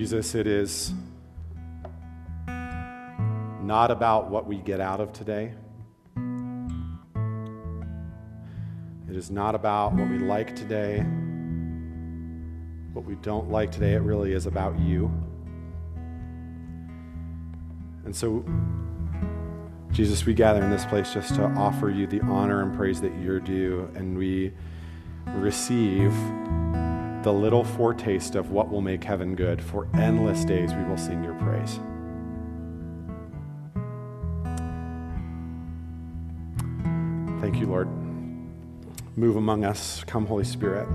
Jesus, it is not about what we get out of today. It is not about what we like today, what we don't like today. It really is about you. And so, Jesus, we gather in this place just to offer you the honor and praise that you're due, and we receive the little foretaste of what will make heaven good. For endless days we will sing your praise. Thank you, Lord. Move among us. Come, Holy Spirit.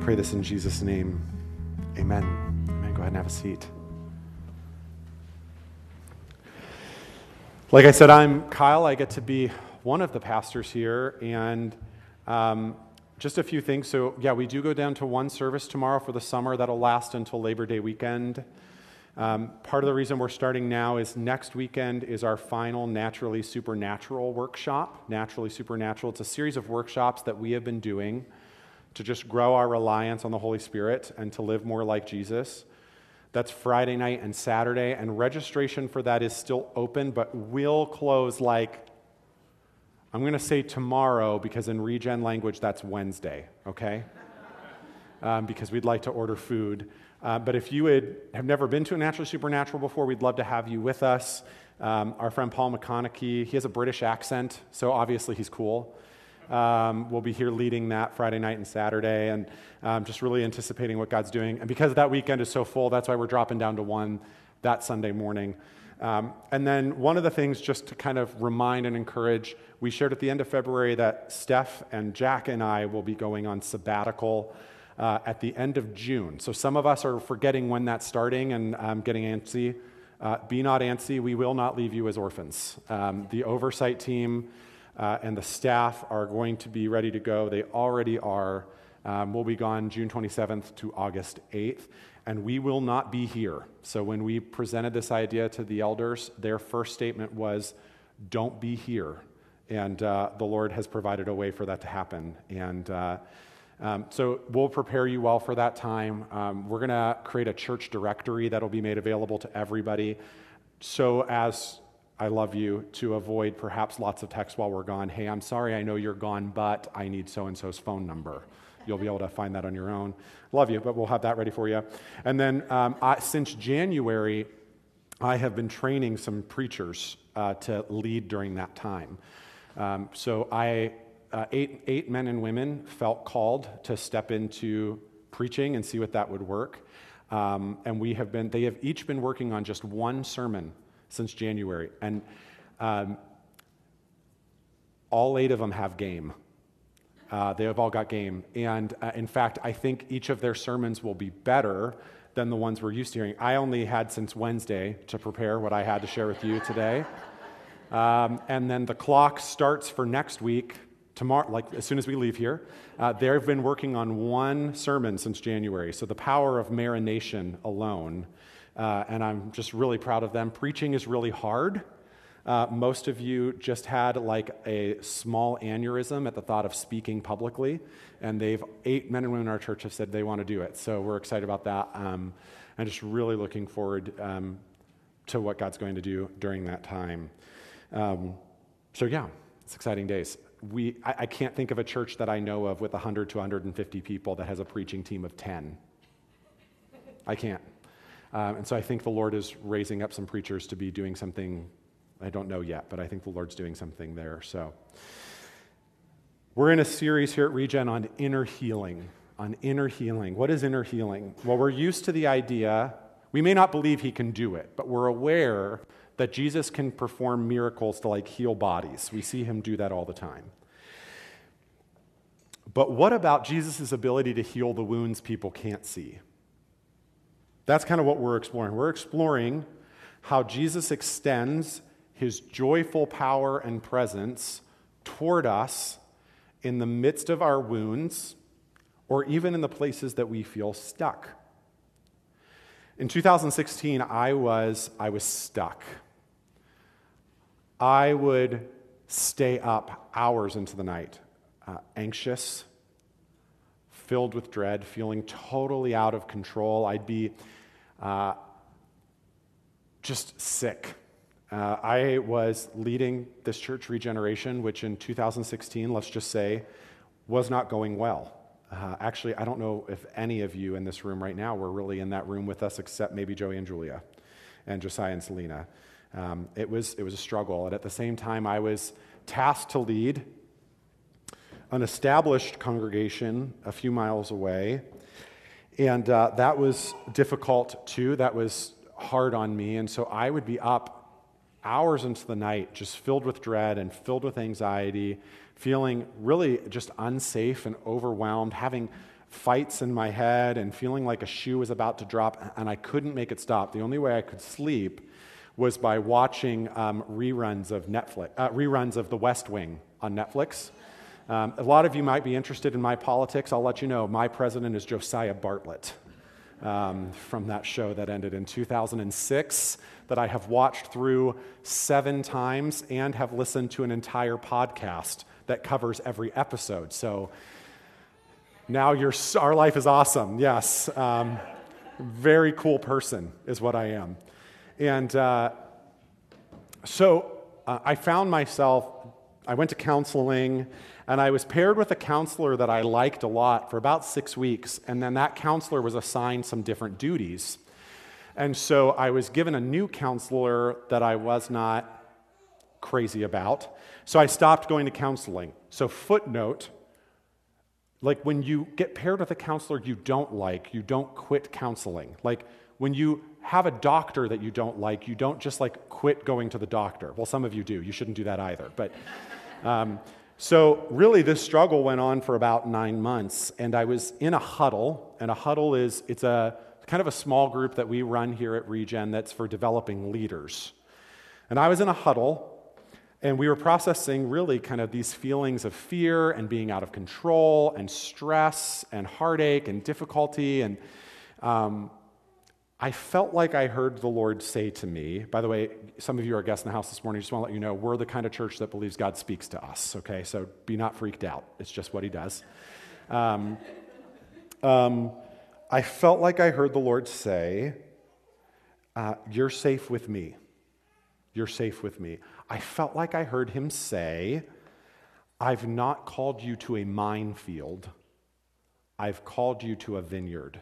Pray this in Jesus' name. Amen. Amen. Go ahead and have a seat. Like I said, I'm Kyle. I get to be one of the pastors here, and just a few things. So, yeah, we do go down to one service tomorrow for the summer. That'll last until Labor Day weekend. Part of the reason we're starting now is next weekend is our final Naturally Supernatural workshop. Naturally Supernatural. It's a series of workshops that we have been doing to just grow our reliance on the Holy Spirit and to live more like Jesus. That's Friday night and Saturday, and registration for that is still open, but will close like, I'm going to say tomorrow, because in Regen language, that's Wednesday, okay? Because we'd like to order food. But if you would have never been to a Naturally Supernatural before, we'd love to have you with us. Our friend Paul McConaughey, he has a British accent, so obviously he's cool. We'll be here leading that Friday night and Saturday, and just really anticipating what God's doing. And because that weekend is so full, that's why we're dropping down to one that Sunday morning. And then one of the things, just to kind of remind and encourage, we shared at the end of February that Steph and Jack and I will be going on sabbatical at the end of June. So some of us are forgetting when that's starting and getting antsy. Be not antsy. We will not leave you as orphans. The oversight team and the staff are going to be ready to go. They already are. We'll be gone June 27th to August 8th, and we will not be here. So when we presented this idea to the elders, their first statement was, don't be here. And the Lord has provided a way for that to happen. And so we'll prepare you well for that time. We're going to create a church directory that will be made available to everybody. So as I love you, to avoid perhaps lots of text while we're gone. Hey, I'm sorry, I know you're gone, but I need so-and-so's phone number. You'll be able to find that on your own. Love you, but we'll have that ready for you. And then since January, I have been training some preachers to lead during that time. So I, eight men and women felt called to step into preaching and see what that would work. And they have each been working on just one sermon since January. And all eight of them have game. They have all got game. And in fact, I think each of their sermons will be better than the ones we're used to hearing. I only had since Wednesday to prepare what I had to share with you today. And then the clock starts for next week, tomorrow, like as soon as we leave here. They've been working on one sermon since January. So the power of marination alone. And I'm just really proud of them. Preaching is really hard. Most of you just had like a small aneurysm at the thought of speaking publicly, and eight men and women in our church have said they want to do it, so we're excited about that. I'm just really looking forward to what God's going to do during that time. So yeah, it's exciting days. I can't think of a church that I know of with 100 to 150 people that has a preaching team of 10. I can't. And so I think the Lord is raising up some preachers to be doing something I don't know yet, but I think the Lord's doing something there. So we're in a series here at Regen on inner healing, What is inner healing? Well, we're used to the idea, we may not believe he can do it, but we're aware that Jesus can perform miracles to like heal bodies. We see him do that all the time. But what about Jesus' ability to heal the wounds people can't see? That's kind of what we're exploring. We're exploring how Jesus extends his joyful power and presence toward us in the midst of our wounds, or even in the places that we feel stuck. In 2016, I was stuck. I would stay up hours into the night, anxious, filled with dread, feeling totally out of control. Just sick. I was leading this church regeneration, which in 2016, let's just say, was not going well. Actually, I don't know if any of you in this room right now were really in that room with us, except maybe Joey and Julia and Josiah and Selena. It was a struggle. And at the same time, I was tasked to lead an established congregation a few miles away. And that was difficult, too. That was hard on me. And so I would be up hours into the night, just filled with dread and filled with anxiety, feeling really just unsafe and overwhelmed, having fights in my head and feeling like a shoe was about to drop, and I couldn't make it stop. The only way I could sleep was by watching reruns of The West Wing on Netflix. A lot of you might be interested in my politics. I'll let you know, my president is Josiah Bartlet from that show that ended in 2006 that I have watched through 7 times and have listened to an entire podcast that covers every episode. So now our life is awesome, yes. Very cool person is what I am. And so I found myself, I went to counseling, and I was paired with a counselor that I liked a lot for about 6 weeks, and then that counselor was assigned some different duties. And so I was given a new counselor that I was not crazy about, so I stopped going to counseling. So footnote, like when you get paired with a counselor you don't like, you don't quit counseling. Like when you have a doctor that you don't like, you don't just like quit going to the doctor. Well, some of you do. You shouldn't do that either. But so really this struggle went on for about 9 months, and I was in a huddle, and a huddle is, it's a kind of a small group that we run here at Regen that's for developing leaders. And I was in a huddle, and we were processing really kind of these feelings of fear and being out of control and stress and heartache and difficulty, and I felt like I heard the Lord say to me, by the way, some of you are guests in the house this morning, I just want to let you know, we're the kind of church that believes God speaks to us, okay? So be not freaked out. It's just what he does. I felt like I heard the Lord say, you're safe with me. You're safe with me. I felt like I heard him say, I've not called you to a minefield. I've called you to a vineyard.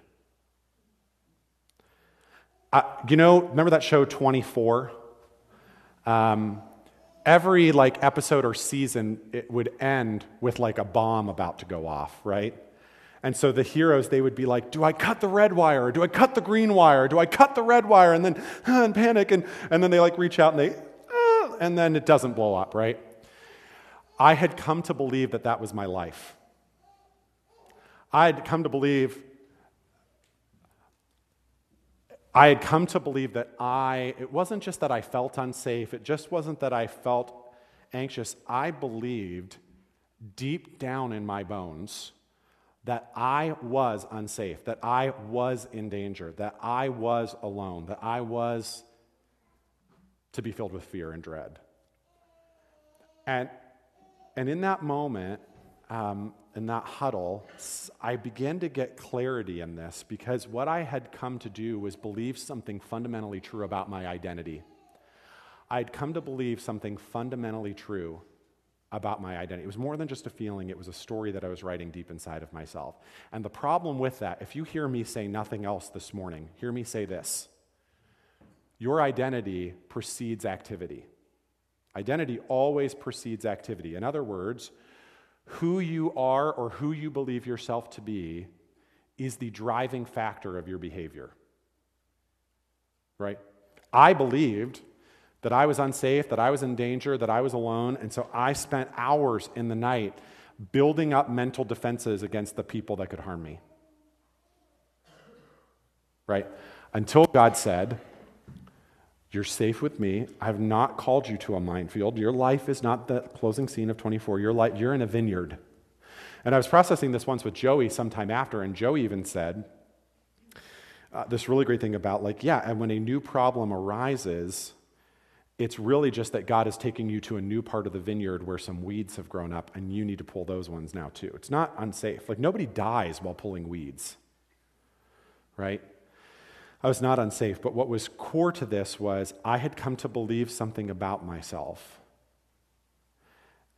Remember that show 24? Every like episode or season, it would end with like a bomb about to go off, right? And so the heroes, they would be like, do I cut the red wire? Or do I cut the green wire? Do I cut the red wire? And then and panic, and then they like reach out and they, and then it doesn't blow up, right? I had come to believe that that was my life. I had come to believe that it wasn't just that I felt unsafe, it just wasn't that I felt anxious. I believed deep down in my bones that I was unsafe, that I was in danger, that I was alone, that I was to be filled with fear and dread. And in that moment, in that huddle, I began to get clarity in this, because what I had come to do was believe something fundamentally true about my identity. I'd come to believe something fundamentally true about my identity. It was more than just a feeling, it was a story that I was writing deep inside of myself. And the problem with that, if you hear me say nothing else this morning, hear me say this: your identity precedes activity. Identity always precedes activity. In other words, who you are or who you believe yourself to be is the driving factor of your behavior, right? I believed that I was unsafe, that I was in danger, that I was alone, and so I spent hours in the night building up mental defenses against the people that could harm me, right? Until God said, you're safe with me. I've not called you to a minefield. Your life is not the closing scene of 24. You're in a vineyard. And I was processing this once with Joey sometime after, and Joey even said this really great thing about, like, yeah, and when a new problem arises, it's really just that God is taking you to a new part of the vineyard where some weeds have grown up, and you need to pull those ones now, too. It's not unsafe. Like, nobody dies while pulling weeds, right? I was not unsafe, but what was core to this was I had come to believe something about myself,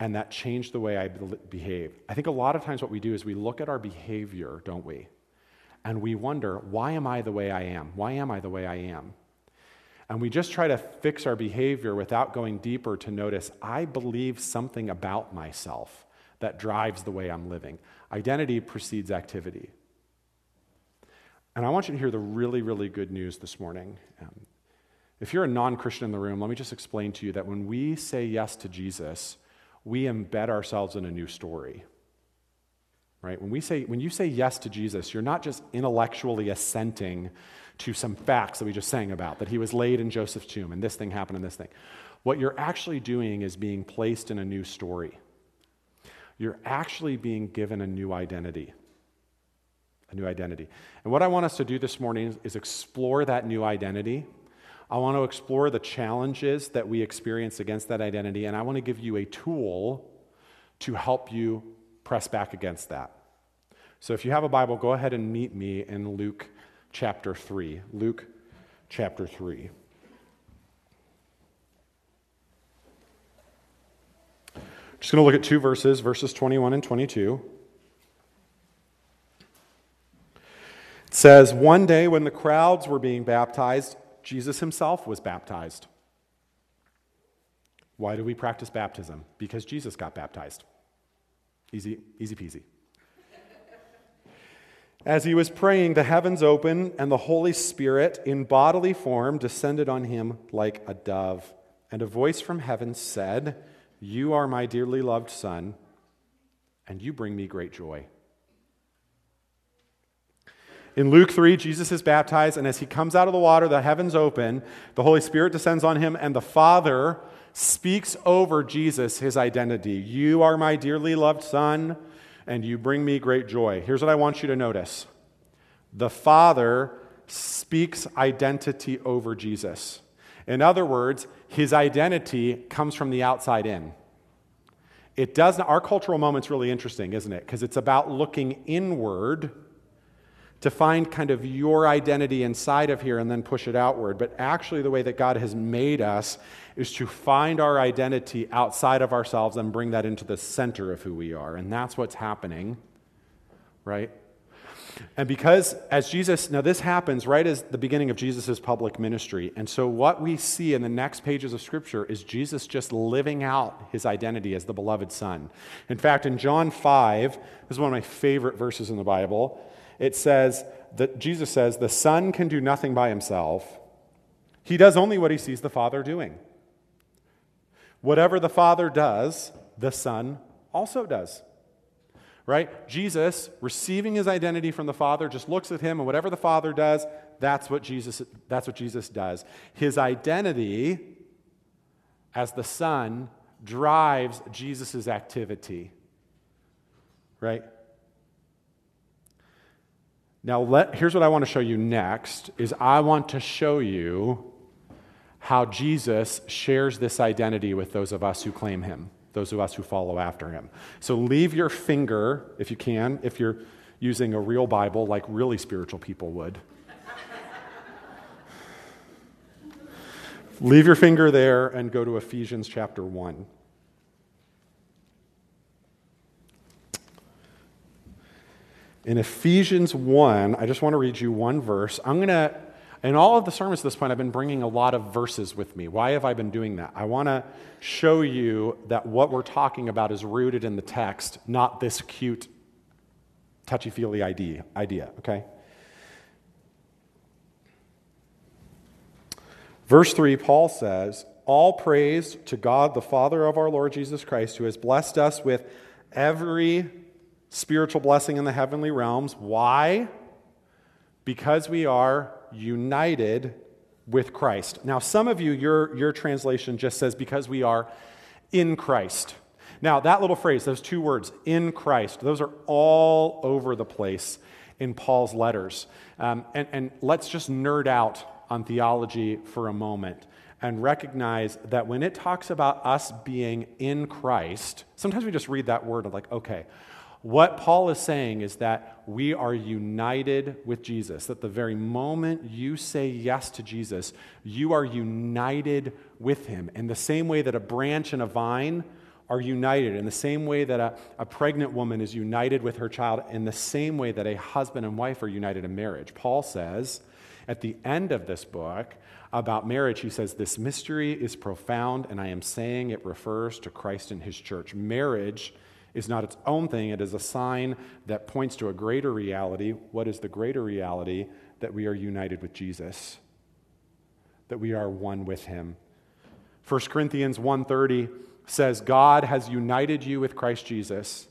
and that changed the way I behaved. I think a lot of times what we do is we look at our behavior, don't we? And we wonder, why am I the way I am? Why am I the way I am? And we just try to fix our behavior without going deeper to notice, I believe something about myself that drives the way I'm living. Identity precedes activity. And I want you to hear the really, really good news this morning. If you're a non-Christian in the room, let me just explain to you that when we say yes to Jesus, we embed ourselves in a new story. Right? When you say yes to Jesus, you're not just intellectually assenting to some facts that we just sang about, that he was laid in Joseph's tomb and this thing happened and this thing. What you're actually doing is being placed in a new story. You're actually being given a new identity. A new identity. And what I want us to do this morning is explore that new identity. I want to explore the challenges that we experience against that identity, and I want to give you a tool to help you press back against that. So if you have a Bible, go ahead and meet me in Luke chapter 3. Luke chapter 3. I'm just going to look at two verses, verses 21 and 22. It says, "One day when the crowds were being baptized, Jesus himself was baptized." Why do we practice baptism? Because Jesus got baptized. Easy peasy. "As he was praying, the heavens opened, and the Holy Spirit in bodily form descended on him like a dove. And a voice from heaven said, 'You are my dearly loved son, and you bring me great joy.'" In Luke 3, Jesus is baptized, and as he comes out of the water, the heavens open, the Holy Spirit descends on him, and the Father speaks over Jesus his identity. "You are my dearly loved son, and you bring me great joy." Here's what I want you to notice. The Father speaks identity over Jesus. In other words, his identity comes from the outside in. It does not, our cultural moment's really interesting, isn't it? Because it's about looking inward to find kind of your identity inside of here and then push it outward. But actually the way that God has made us is to find our identity outside of ourselves and bring that into the center of who we are. And that's what's happening, right? And because as Jesus, now this happens right as the beginning of Jesus' public ministry. And so what we see in the next pages of Scripture is Jesus just living out his identity as the beloved Son. In fact, in John 5, this is one of my favorite verses in the Bible, it says that Jesus says, "The Son can do nothing by himself. He does only what he sees the Father doing. Whatever the Father does, the Son also does." Right? Jesus, receiving his identity from the Father, just looks at him, and whatever the Father does, that's what Jesus does. His identity as the Son drives Jesus' activity. Right? Now, here's what I want to show you next, is I want to show you how Jesus shares this identity with those of us who claim him, those of us who follow after him. So leave your finger, if you can, if you're using a real Bible like really spiritual people would. Leave your finger there and go to Ephesians chapter 1. In Ephesians 1, I just want to read you one verse. In all of the sermons at this point, I've been bringing a lot of verses with me. Why have I been doing that? I want to show you that what we're talking about is rooted in the text, not this cute, touchy-feely idea, okay? Verse 3, Paul says, "All praise to God, the Father of our Lord Jesus Christ, who has blessed us with every spiritual blessing in the heavenly realms." Why? Because we are united with Christ. Now, some of you, your translation just says, "because we are in Christ." Now, that little phrase, those two words, "in Christ," those are all over the place in Paul's letters. And let's just nerd out on theology for a moment and recognize that when it talks about us being in Christ, sometimes we just read that word and like, okay, What Paul is saying is that we are united with Jesus, that the very moment you say yes to Jesus, you are united with him. In the same way that a branch and a vine are united, in the same way that a pregnant woman is united with her child, in the same way that a husband and wife are united in marriage. Paul says at the end of this book about marriage, he says, this mystery is profound, and I am saying it refers to Christ and his church. Marriage is not its own thing. It is a sign that points to a greater reality. What is the greater reality? That we are united with Jesus, that we are one with him. 1 Corinthians 1:30 says, God has united you with Christ Jesus.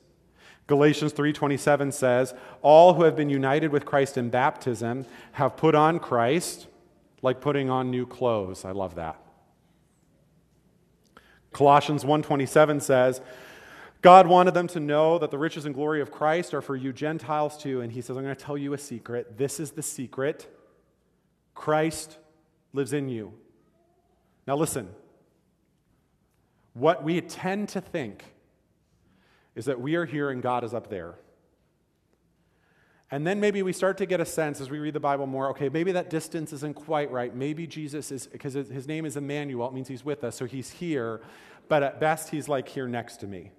Galatians 3:27 says, all who have been united with Christ in baptism have put on Christ like putting on new clothes. I love that. Colossians 1:27 says, God wanted them to know that the riches and glory of Christ are for you Gentiles too. And he says, I'm going to tell you a secret. This is the secret. Christ lives in you. Now listen. What we tend to think is that we are here and God is up there. And then maybe we start to get a sense as we read the Bible more, okay, maybe that distance isn't quite right. Maybe Jesus is, because his name is Emmanuel, it means he's with us, so he's here. But at best, he's like here next to me.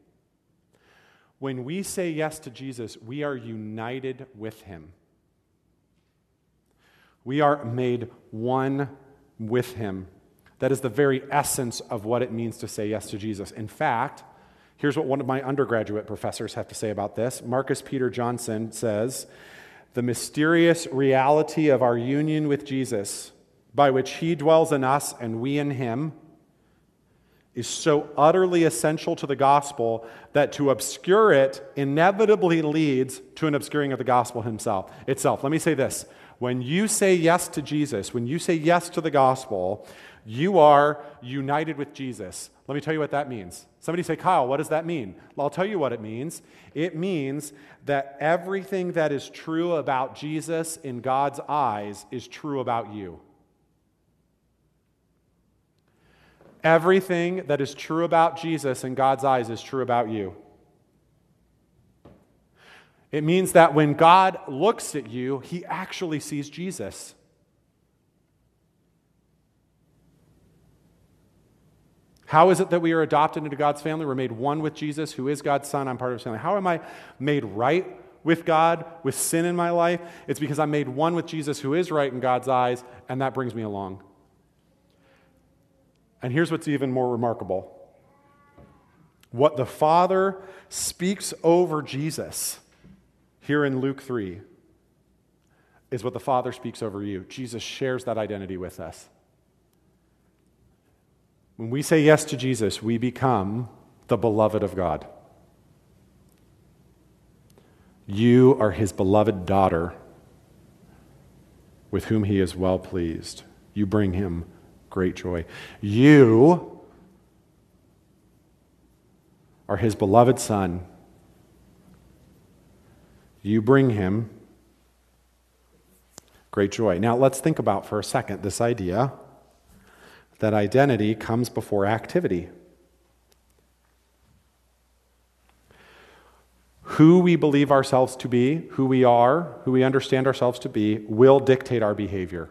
When we say yes to Jesus, we are united with him. We are made one with him. That is the very essence of what it means to say yes to Jesus. In fact, here's what one of my undergraduate professors have to say about this. Marcus Peter Johnson says, the mysterious reality of our union with Jesus, by which he dwells in us and we in him, is so utterly essential to the gospel that to obscure it inevitably leads to an obscuring of the gospel itself. Let me say this. When you say yes to Jesus, when you say yes to the gospel, you are united with Jesus. Let me tell you what that means. Somebody say, Kyle, what does that mean? Well, I'll tell you what it means. It means that everything that is true about Jesus in God's eyes is true about you. Everything that is true about Jesus in God's eyes is true about you. It means that when God looks at you, he actually sees Jesus. How is it that we are adopted into God's family? We're made one with Jesus, who is God's Son. I'm part of his family. How am I made right with God, with sin in my life? It's because I'm made one with Jesus, who is right in God's eyes, and that brings me along. And here's what's even more remarkable. What the Father speaks over Jesus here in Luke 3 is what the Father speaks over you. Jesus shares that identity with us. When we say yes to Jesus, we become the beloved of God. You are his beloved daughter with whom he is well pleased. You bring him great joy. You are his beloved son. You bring him great joy. Now let's think about for a second this idea that identity comes before activity. Who we believe ourselves to be, who we are, who we understand ourselves to be, will dictate our behavior.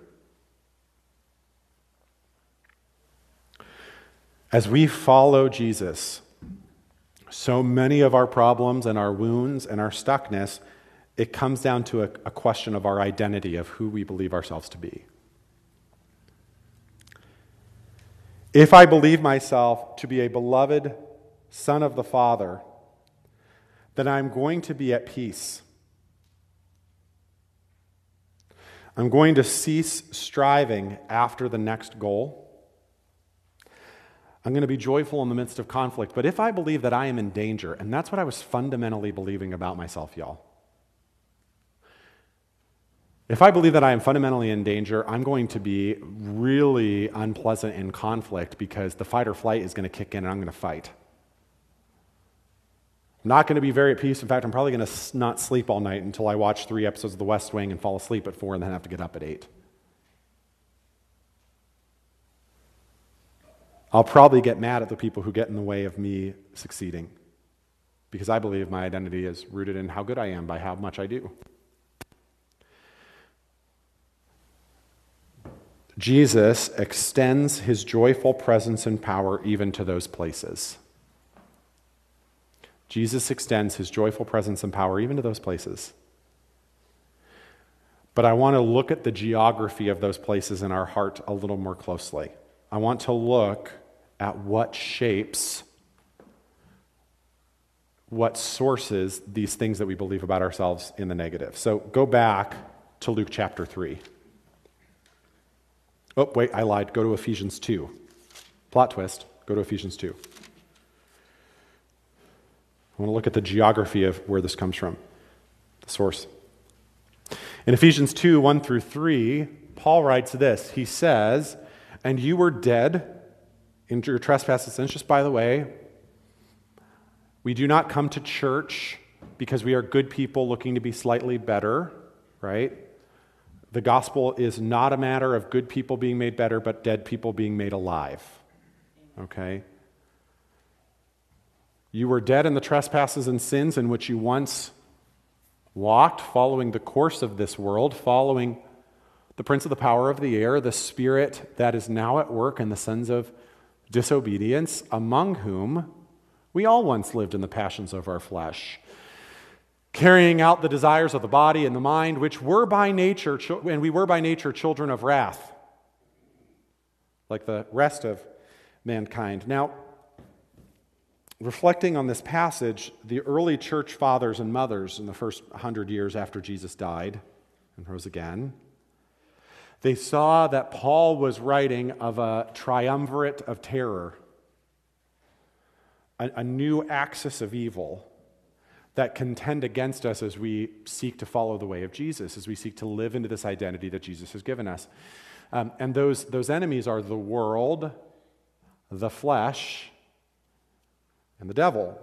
As we follow Jesus, so many of our problems and our wounds and our stuckness, it comes down to a question of our identity, of who we believe ourselves to be. If I believe myself to be a beloved son of the Father, then I'm going to be at peace. I'm going to cease striving after the next goal. I'm going to be joyful in the midst of conflict. But if I believe that I am in danger, and that's what I was fundamentally believing about myself, y'all. If I believe that I am fundamentally in danger, I'm going to be really unpleasant in conflict because the fight or flight is going to kick in and I'm going to fight. I'm not going to be very at peace. In fact, I'm probably going to not sleep all night until I watch 3 episodes of The West Wing and fall asleep at 4 and then have to get up at 8. I'll probably get mad at the people who get in the way of me succeeding because I believe my identity is rooted in how good I am by how much I do. Jesus extends his joyful presence and power even to those places. Jesus extends his joyful presence and power even to those places. But I want to look at the geography of those places in our heart a little more closely. I want to look at what shapes, what sources these things that we believe about ourselves in the negative. So go back to Luke chapter 3. Oh, wait, I lied. Go to Ephesians 2. Plot twist. Go to Ephesians 2. I want to look at the geography of where this comes from, the source. In Ephesians 2, 1 through 3, Paul writes this. He says, "And you were dead in your trespasses." And just by the way, we do not come to church because we are good people looking to be slightly better, right? The gospel is not a matter of good people being made better, but dead people being made alive, okay? You were dead in the trespasses and sins in which you once walked, following the course of this world, following the prince of the power of the air, the spirit that is now at work in the sons of disobedience, among whom we all once lived in the passions of our flesh, carrying out the desires of the body and the mind, which were by nature, and we were by nature children of wrath, like the rest of mankind. Now, reflecting on this passage, the early church fathers and mothers in the first 100 years after Jesus died and rose again, they saw that Paul was writing of a triumvirate of terror, a new axis of evil that contend against us as we seek to follow the way of Jesus, as we seek to live into this identity that Jesus has given us. And those enemies are the world, the flesh, and the devil.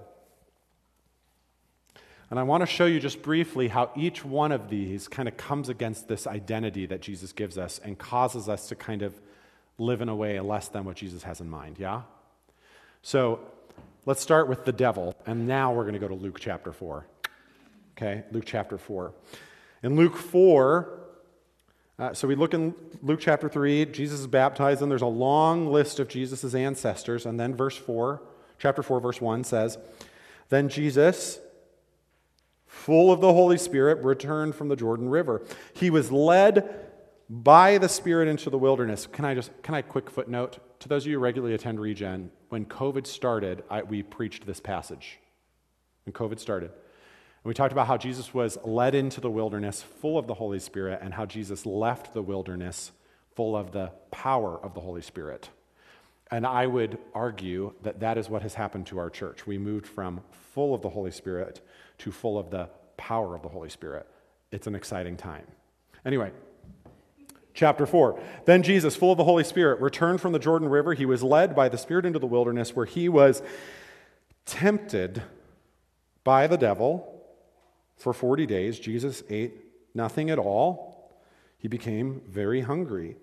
And I want to show you just briefly how each one of these kind of comes against this identity that Jesus gives us and causes us to kind of live in a way less than what Jesus has in mind, yeah? So let's start with the devil, and now we're going to go to Luke chapter 4. Okay, Luke chapter 4. In Luke 4, so we look in Luke chapter 3, Jesus is baptized, and there's a long list of Jesus' ancestors, and then verse 4, chapter 4, verse 1 says, "Then Jesus, full of the Holy Spirit, returned from the Jordan River. He was led by the Spirit into the wilderness." Can I quick footnote? To those of you who regularly attend Regen, when COVID started, we preached this passage. When COVID started. And we talked about how Jesus was led into the wilderness full of the Holy Spirit and how Jesus left the wilderness full of the power of the Holy Spirit. And I would argue that that is what has happened to our church. We moved from full of the Holy Spirit to full of the power of the Holy Spirit. It's an exciting time. Anyway, Chapter 4, "Then Jesus, full of the Holy Spirit, returned from the Jordan River. He was led by the Spirit into the wilderness where he was tempted by the devil for 40 days. Jesus ate nothing at all. He became very hungry.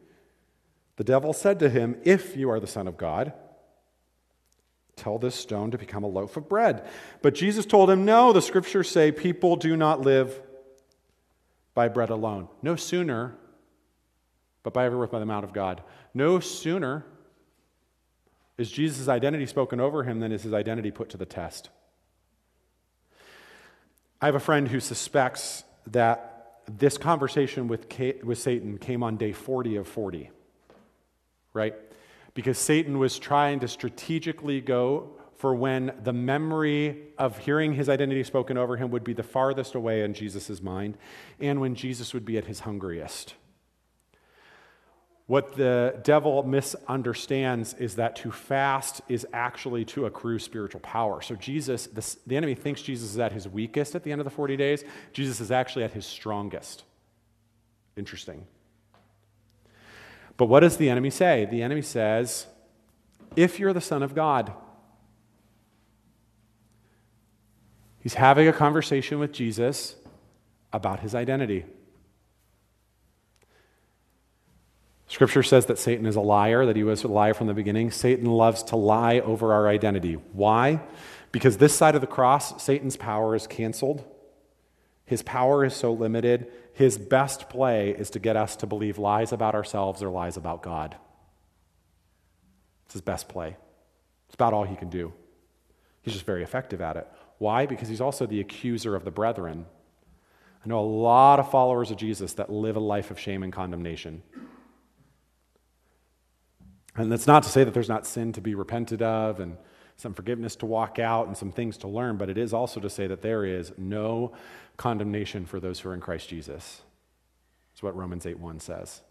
The devil said to him, 'If you are the Son of God, tell this stone to become a loaf of bread.' But Jesus told him, 'No, the scriptures say people do not live by bread alone. No sooner, but by every word by the mouth of God.'" No sooner is Jesus' identity spoken over him than is his identity put to the test. I have a friend who suspects that this conversation with Satan came on day 40 of 40, right? Because Satan was trying to strategically go for when the memory of hearing his identity spoken over him would be the farthest away in Jesus' mind and when Jesus would be at his hungriest. What the devil misunderstands is that to fast is actually to accrue spiritual power. So Jesus, the enemy thinks Jesus is at his weakest at the end of the 40 days. Jesus is actually at his strongest. Interesting. But what does the enemy say? The enemy says, "If you're the Son of God." He's having a conversation with Jesus about his identity. Scripture says that Satan is a liar, that he was a liar from the beginning. Satan loves to lie over our identity. Why? Because this side of the cross, Satan's power is canceled. His power is so limited. His best play is to get us to believe lies about ourselves or lies about God. It's his best play. It's about all he can do. He's just very effective at it. Why? Because he's also the accuser of the brethren. I know a lot of followers of Jesus that live a life of shame and condemnation. And that's not to say that there's not sin to be repented of and some forgiveness to walk out and some things to learn, but it is also to say that there is no condemnation for those who are in Christ Jesus. That's what Romans 8:1 says.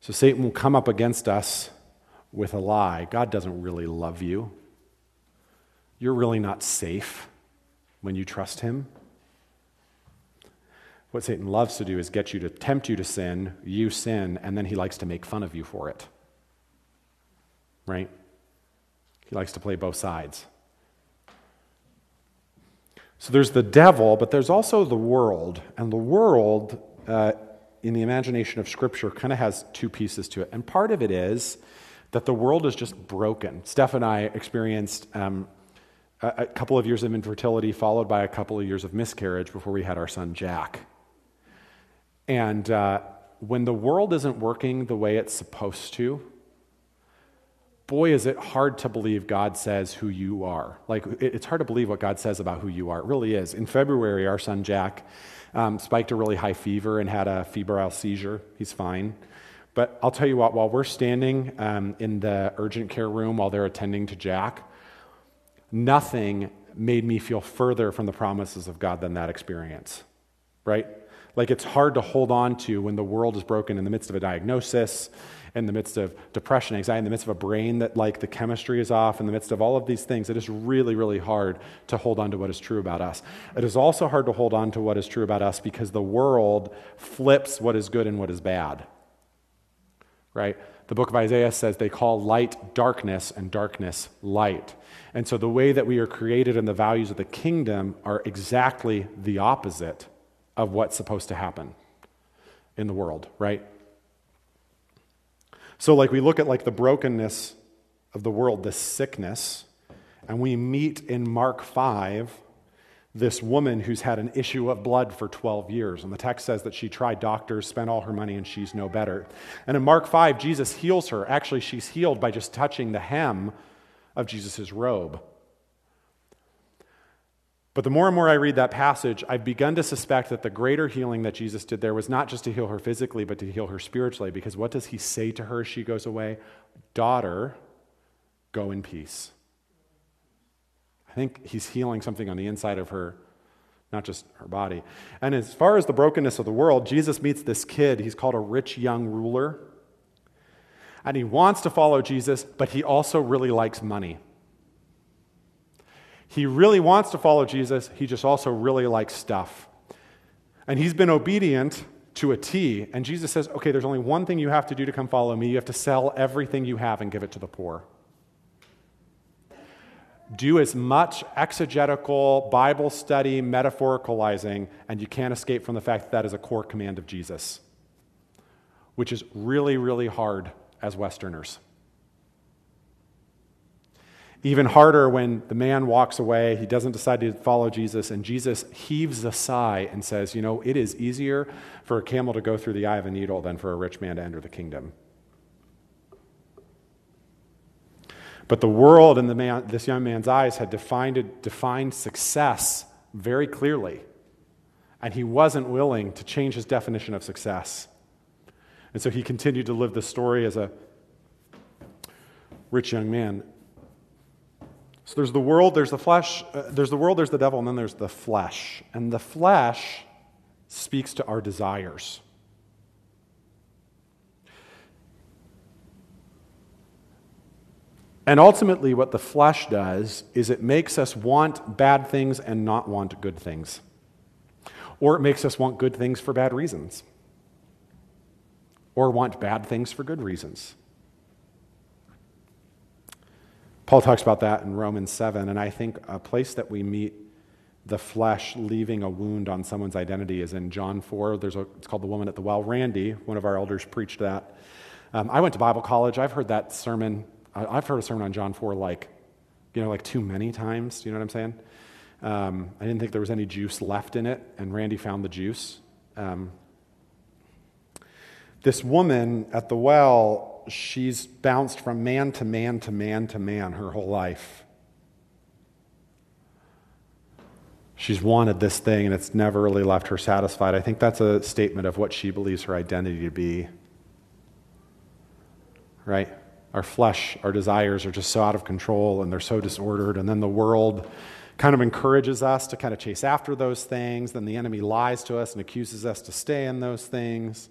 So Satan will come up against us with a lie. God doesn't really love you. You're really not safe when you trust him. What Satan loves to do is get you to tempt you to sin, you sin, and then he likes to make fun of you for it. Right? He likes to play both sides. So there's the devil, but there's also the world. And the world, in the imagination of Scripture, kind of has two pieces to it. And part of it is that the world is just broken. Steph and I experienced a couple of years of infertility followed by a couple of years of miscarriage before we had our son Jack. And when the world isn't working the way it's supposed to, boy, is it hard to believe God says who you are. Like, it's hard to believe what God says about who you are. It really is. In February, our son Jack spiked a really high fever and had a febrile seizure. He's fine. But I'll tell you what, while we're standing in the urgent care room while they're attending to Jack, nothing made me feel further from the promises of God than that experience, right? Like, it's hard to hold on to when the world is broken in the midst of a diagnosis, in the midst of depression, anxiety, in the midst of a brain that, like, the chemistry is off, in the midst of all of these things. It is really, really hard to hold on to what is true about us. It is also hard to hold on to what is true about us because the world flips what is good and what is bad, right? The book of Isaiah says they call light darkness and darkness light. And so the way that we are created and the values of the kingdom are exactly the opposite of what's supposed to happen in the world, right? So like we look at like the brokenness of the world, this sickness, and we meet in Mark 5 this woman who's had an issue of blood for 12 years. And the text says that she tried doctors, spent all her money, and she's no better. And in Mark 5, Jesus heals her. Actually, she's healed by just touching the hem of Jesus' robe. But the more and more I read that passage, I've begun to suspect that the greater healing that Jesus did there was not just to heal her physically, but to heal her spiritually. Because what does he say to her as she goes away? Daughter, go in peace. I think he's healing something on the inside of her, not just her body. And as far as the brokenness of the world, Jesus meets this kid. He's called a rich young ruler. And he wants to follow Jesus, but he also really likes money. He really wants to follow Jesus. He just also really likes stuff. And he's been obedient to a T. And Jesus says, okay, there's only one thing you have to do to come follow me. You have to sell everything you have and give it to the poor. Do as much exegetical, Bible study, metaphoricalizing, and you can't escape from the fact that that is a core command of Jesus, which is really, really hard as Westerners. Even harder when the man walks away, he doesn't decide to follow Jesus, and Jesus heaves a sigh and says, you know, it is easier for a camel to go through the eye of a needle than for a rich man to enter the kingdom. But the world and this young man's eyes had defined success very clearly. And he wasn't willing to change his definition of success. And so he continued to live the story as a rich young man. So there's the world, there's the flesh, there's the world, there's the devil, and then there's the flesh. And the flesh speaks to our desires. And ultimately, what the flesh does is it makes us want bad things and not want good things. Or it makes us want good things for bad reasons. Or want bad things for good reasons. Paul talks about that in Romans 7, and I think a place that we meet the flesh leaving a wound on someone's identity is in John 4. It's called The Woman at the Well. Randy, one of our elders, preached that. I went to Bible college. I've heard a sermon on John 4 like you know, like too many times. You know what I'm saying? I didn't think there was any juice left in it, and Randy found the juice. This woman at the well, she's bounced from man to man to man to man her whole life. She's wanted this thing, and it's never really left her satisfied. I think that's a statement of what she believes her identity to be. Right? Our flesh, our desires are just so out of control, and they're so disordered, and then the world kind of encourages us to kind of chase after those things. Then the enemy lies to us and accuses us to stay in those things.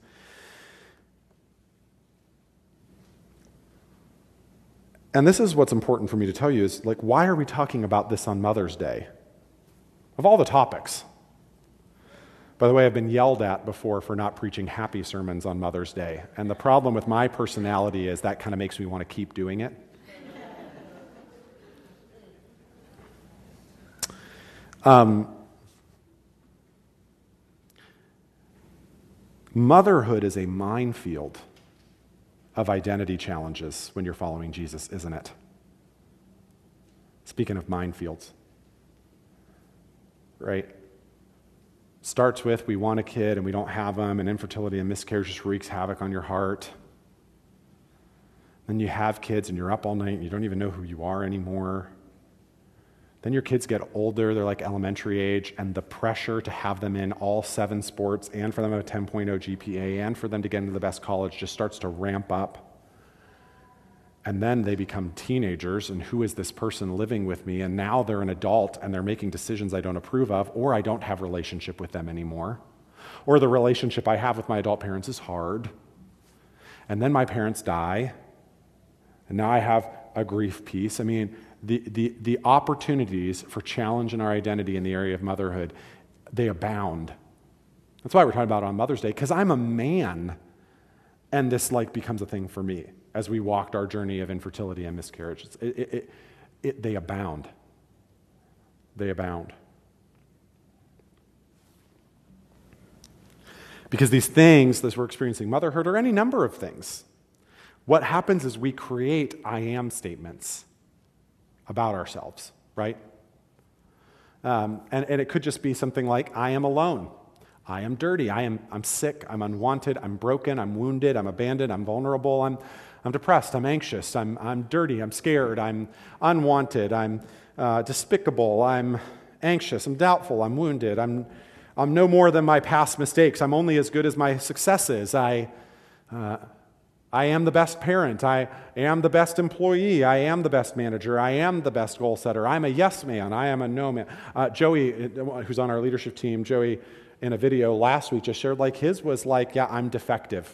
And this is what's important for me to tell you is, like, why are we talking about this on Mother's Day? Of all the topics. By the way, I've been yelled at before for not preaching happy sermons on Mother's Day. And the problem with my personality is that kind of makes me want to keep doing it. Motherhood is a minefield of identity challenges when you're following Jesus, isn't it? Speaking of minefields, right? Starts with we want a kid and we don't have them, and infertility and miscarriage just wreaks havoc on your heart. Then you have kids and you're up all night and you don't even know who you are anymore. Then your kids get older, they're like elementary age, and the pressure to have them in all 7 sports and for them to have a 10.0 GPA and for them to get into the best college just starts to ramp up. And then they become teenagers, and who is this person living with me? And now they're an adult, and they're making decisions I don't approve of, or I don't have a relationship with them anymore, or the relationship I have with my adult parents is hard. And then my parents die, and now I have a grief piece. I mean, the opportunities for challenge in our identity in the area of motherhood, they abound. That's why we're talking about it on Mother's Day, because I'm a man, and this like becomes a thing for me as we walked our journey of infertility and miscarriage. They abound. They abound. Because these things that we're experiencing motherhood or any number of things, what happens is we create I am statements about ourselves, right? And it could just be something like, I am alone, I am dirty, I'm sick, I'm unwanted, I'm broken, I'm wounded, I'm abandoned, I'm vulnerable, I'm depressed, I'm anxious, I'm dirty, I'm scared, I'm unwanted, I'm despicable, I'm anxious, I'm doubtful, I'm wounded, I'm no more than my past mistakes, I'm only as good as my successes, I am the best parent, I am the best employee, I am the best manager, I am the best goal setter, I'm a yes man, I am a no man. Joey, who's on our leadership team, Joey in a video last week just shared like his was like, yeah, I'm defective,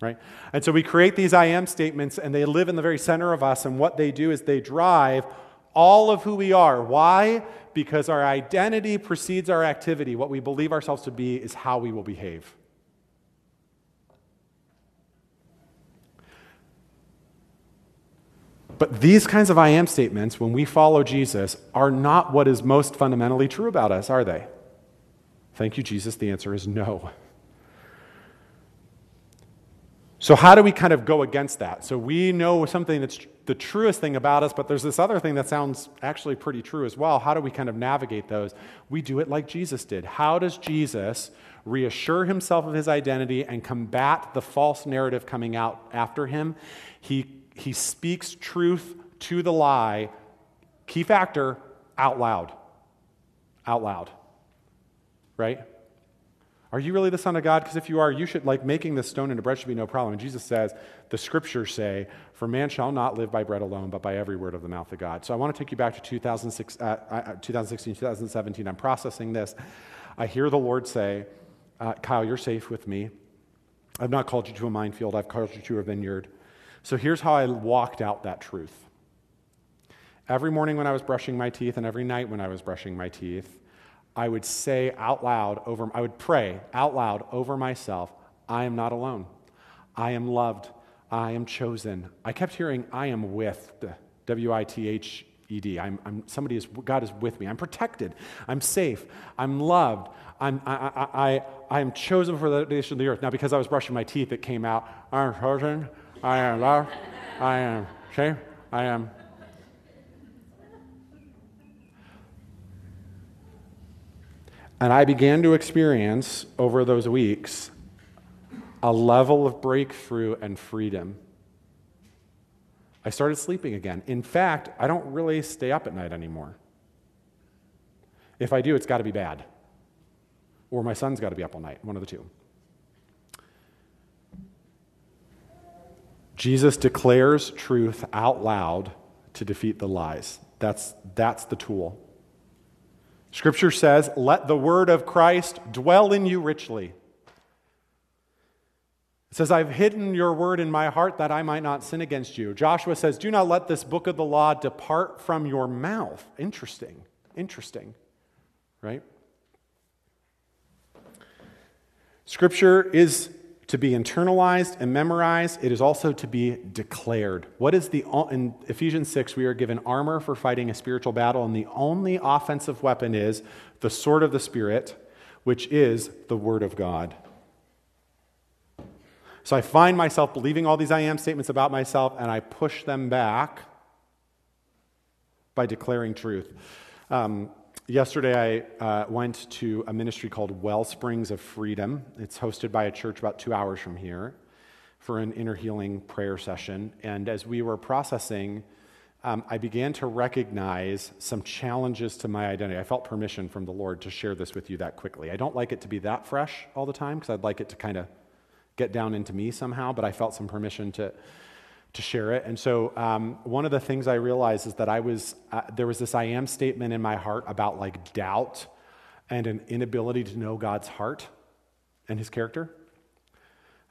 right? And so we create these I am statements, and they live in the very center of us, and what they do is they drive all of who we are. Why? Because our identity precedes our activity. What we believe ourselves to be is how we will behave. But these kinds of I am statements, when we follow Jesus, are not what is most fundamentally true about us, are they? Thank you, Jesus. The answer is no. So how do we kind of go against that? So we know something that's the truest thing about us, but there's this other thing that sounds actually pretty true as well. How do we kind of navigate those? We do it like Jesus did. How does Jesus reassure himself of his identity and combat the false narrative coming out after him? He speaks truth to the lie, key factor, out loud. Out loud. Right? Are you really the Son of God? Because if you are, you should, like, making this stone into bread should be no problem. And Jesus says, the scriptures say, for man shall not live by bread alone, but by every word of the mouth of God. So I want to take you back to 2016, 2017. I'm processing this. I hear the Lord say, Kyle, you're safe with me. I've not called you to a minefield. I've called you to a vineyard. So here's how I walked out that truth. Every morning when I was brushing my teeth and every night when I was brushing my teeth, I would say out loud over, I would pray out loud over myself, I am not alone. I am loved. I am chosen. I kept hearing, I am with, W-I-T-H-E-D. Somebody is, God is with me. I'm protected. I'm safe. I'm loved. I am chosen for the nation of the earth. Now, because I was brushing my teeth, it came out, I am chosen. I am loved, I am safe, I am. And I began to experience over those weeks a level of breakthrough and freedom. I started sleeping again. In fact, I don't really stay up at night anymore. If I do, it's got to be bad. Or my son's got to be up all night, one of the two. Jesus declares truth out loud to defeat the lies. That's the tool. Scripture says, let the word of Christ dwell in you richly. It says, I've hidden your word in my heart that I might not sin against you. Joshua says, do not let this book of the law depart from your mouth. Interesting, right? Scripture is to be internalized and memorized. It is also to be declared. In Ephesians 6, we are given armor for fighting a spiritual battle, and the only offensive weapon is the sword of the Spirit, which is the word of God. So I find myself believing all these I am statements about myself, and I push them back by declaring truth. Yesterday I went to a ministry called Wellsprings of Freedom. It's hosted by a church about 2 hours from here for an inner healing prayer session. And as we were processing, I began to recognize some challenges to my identity. I felt permission from the Lord to share this with you that quickly. I don't like it to be that fresh all the time because I'd like it to kind of get down into me somehow, but I felt some permission to share it. And so one of the things I realized is that there was this I am statement in my heart about like doubt and an inability to know God's heart and his character.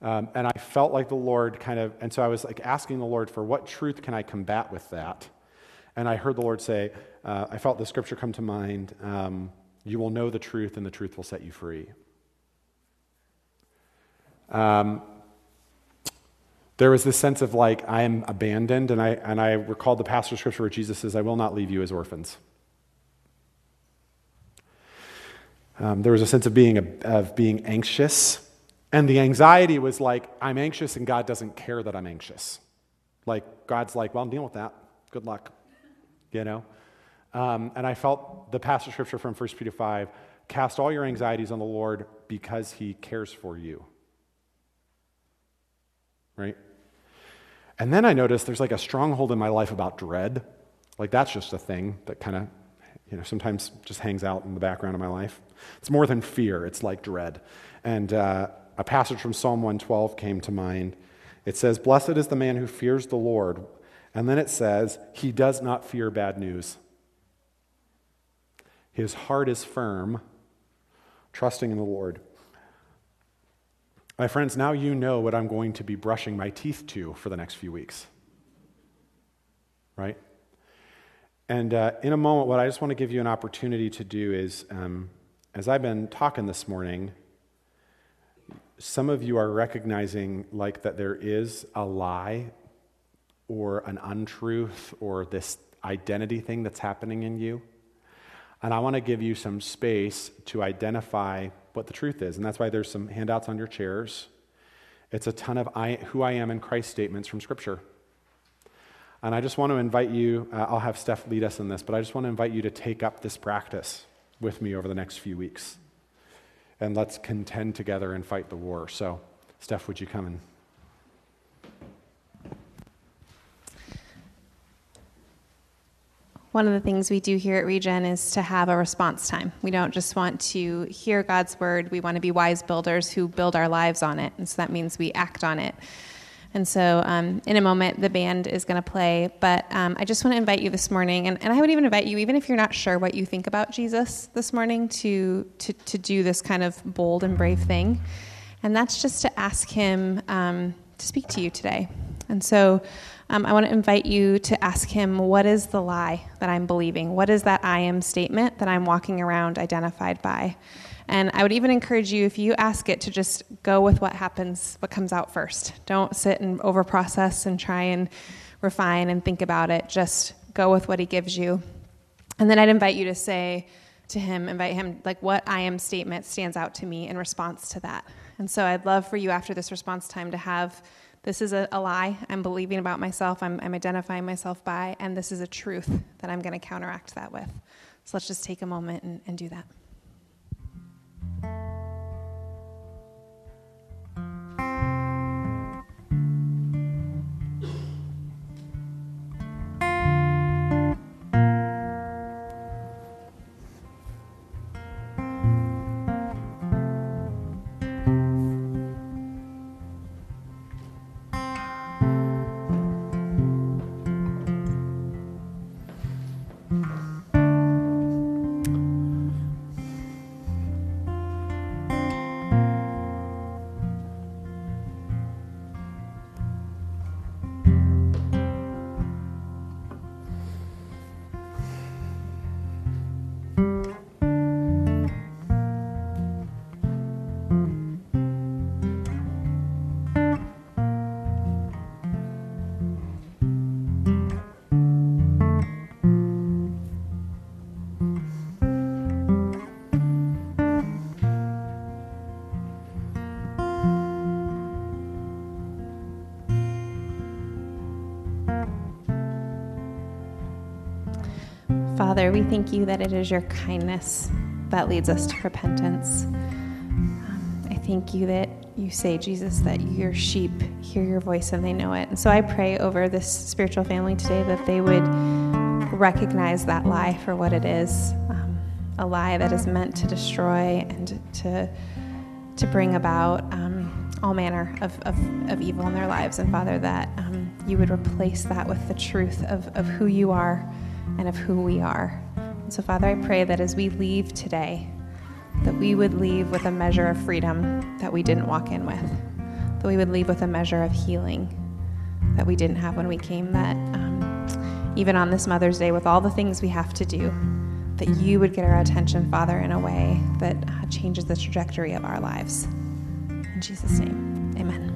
And I felt like the Lord and so I was like asking the Lord for what truth can I combat with that? And I heard the Lord say, I felt the scripture come to mind, you will know the truth and the truth will set you free. There was this sense of like, I am abandoned, and I recalled the passage of scripture where Jesus says, I will not leave you as orphans. There was a sense of being anxious, and the anxiety was like, I'm anxious and God doesn't care that I'm anxious. Like, God's like, well, deal with that. Good luck, you know? And I felt the passage of scripture from 1 Peter 5, cast all your anxieties on the Lord because he cares for you. Right? And then I noticed there's like a stronghold in my life about dread. Like that's just a thing that kind of, sometimes just hangs out in the background of my life. It's more than fear. It's like dread. And a passage from Psalm 112 came to mind. It says, blessed is the man who fears the Lord. And then it says, he does not fear bad news. His heart is firm, trusting in the Lord. My friends, now you know what I'm going to be brushing my teeth to for the next few weeks, right? And in a moment, what I just want to give you an opportunity to do is, as I've been talking this morning, some of you are recognizing like that there is a lie or an untruth or this identity thing that's happening in you. And I want to give you some space to identify what the truth is. And that's why there's some handouts on your chairs. It's a ton of who I am in Christ statements from Scripture. And I just want to invite you, I'll have Steph lead us in this, but I just want to invite you to take up this practice with me over the next few weeks. And let's contend together and fight the war. So, Steph, would you come in? One of the things we do here at Regen is to have a response time. We don't just want to hear God's word. We want to be wise builders who build our lives on it. And so that means we act on it. And so in a moment, the band is going to play. But I just want to invite you this morning, and I would even invite you, even if you're not sure what you think about Jesus this morning, to do this kind of bold and brave thing. And that's just to ask him to speak to you today. And so I want to invite you to ask him, what is the lie that I'm believing? What is that I am statement that I'm walking around identified by? And I would even encourage you, if you ask it, to just go with what comes out first. Don't sit and overprocess and try and refine and think about it. Just go with what he gives you. And then I'd invite you to say to him, like, what I am statement stands out to me in response to that. And so I'd love for you after this response time to have, this is a lie I'm believing about myself, I'm identifying myself by, and this is a truth that I'm going to counteract that with. So let's just take a moment and do that. Father, we thank you that it is your kindness that leads us to repentance. I thank you that you say, Jesus, that your sheep hear your voice and they know it. And so I pray over this spiritual family today that they would recognize that lie for what it is, a lie that is meant to destroy and to bring about all manner of evil in their lives. And Father, that you would replace that with the truth of who you are and of who we are. And so, Father, I pray that as we leave today, that we would leave with a measure of freedom that we didn't walk in with, that we would leave with a measure of healing that we didn't have when we came, that even on this Mother's Day, with all the things we have to do, that you would get our attention, Father, in a way that changes the trajectory of our lives. In Jesus' name, amen.